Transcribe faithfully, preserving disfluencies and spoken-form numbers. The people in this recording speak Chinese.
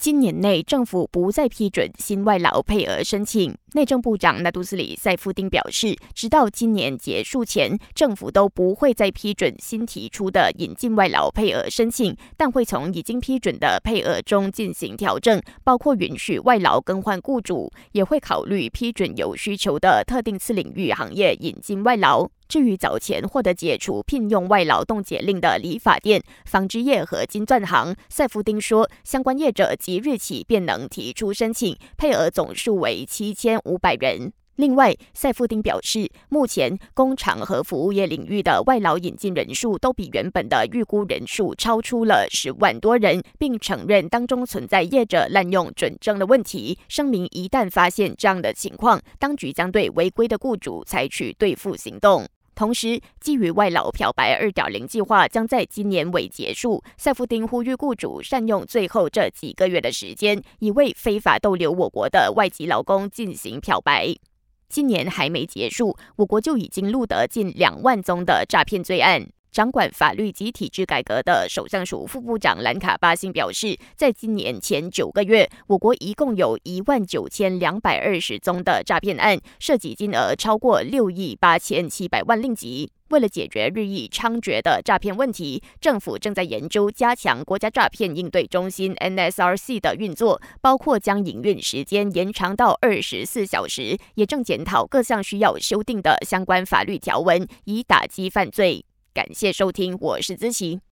今年内政府不再批准新外劳配额申请。内政部长纳杜斯里塞夫丁表示，直到今年结束前，政府都不会再批准新提出的引进外劳配额申请，但会从已经批准的配额中进行调整，包括允许外劳更换雇主，也会考虑批准有需求的特定次领域行业引进外劳。至于早前获得解除聘用外劳冻结令的理发店、纺织业和金钻行，塞夫丁说，相关业者即日起便能提出申请，配额总数为七千五百人。另外，塞夫丁表示，目前工厂和服务业领域的外劳引进人数都比原本的预估人数超出了十万多人，并承认当中存在业者滥用准证的问题，声明一旦发现这样的情况，当局将对违规的雇主采取对付行动。同时，基于外劳漂白 二点零 计划将在今年尾结束，塞夫丁呼吁雇主善用最后这几个月的时间，以为非法逗留我国的外籍劳工进行漂白。今年还没结束，我国就已经录得近两万宗的诈骗罪案。掌管法律及体制改革的首相署副部长兰卡巴辛表示，在今年前九个月，我国一共有一万九千两百二十宗的诈骗案，涉及金额超过六亿八千七百万令吉。为了解决日益猖獗的诈骗问题，政府正在研究加强国家诈骗应对中心 （N S R C） 的运作，包括将营运时间延长到二十四小时，也正检讨各项需要修订的相关法律条文，以打击犯罪。感谢收听，我是姿琪。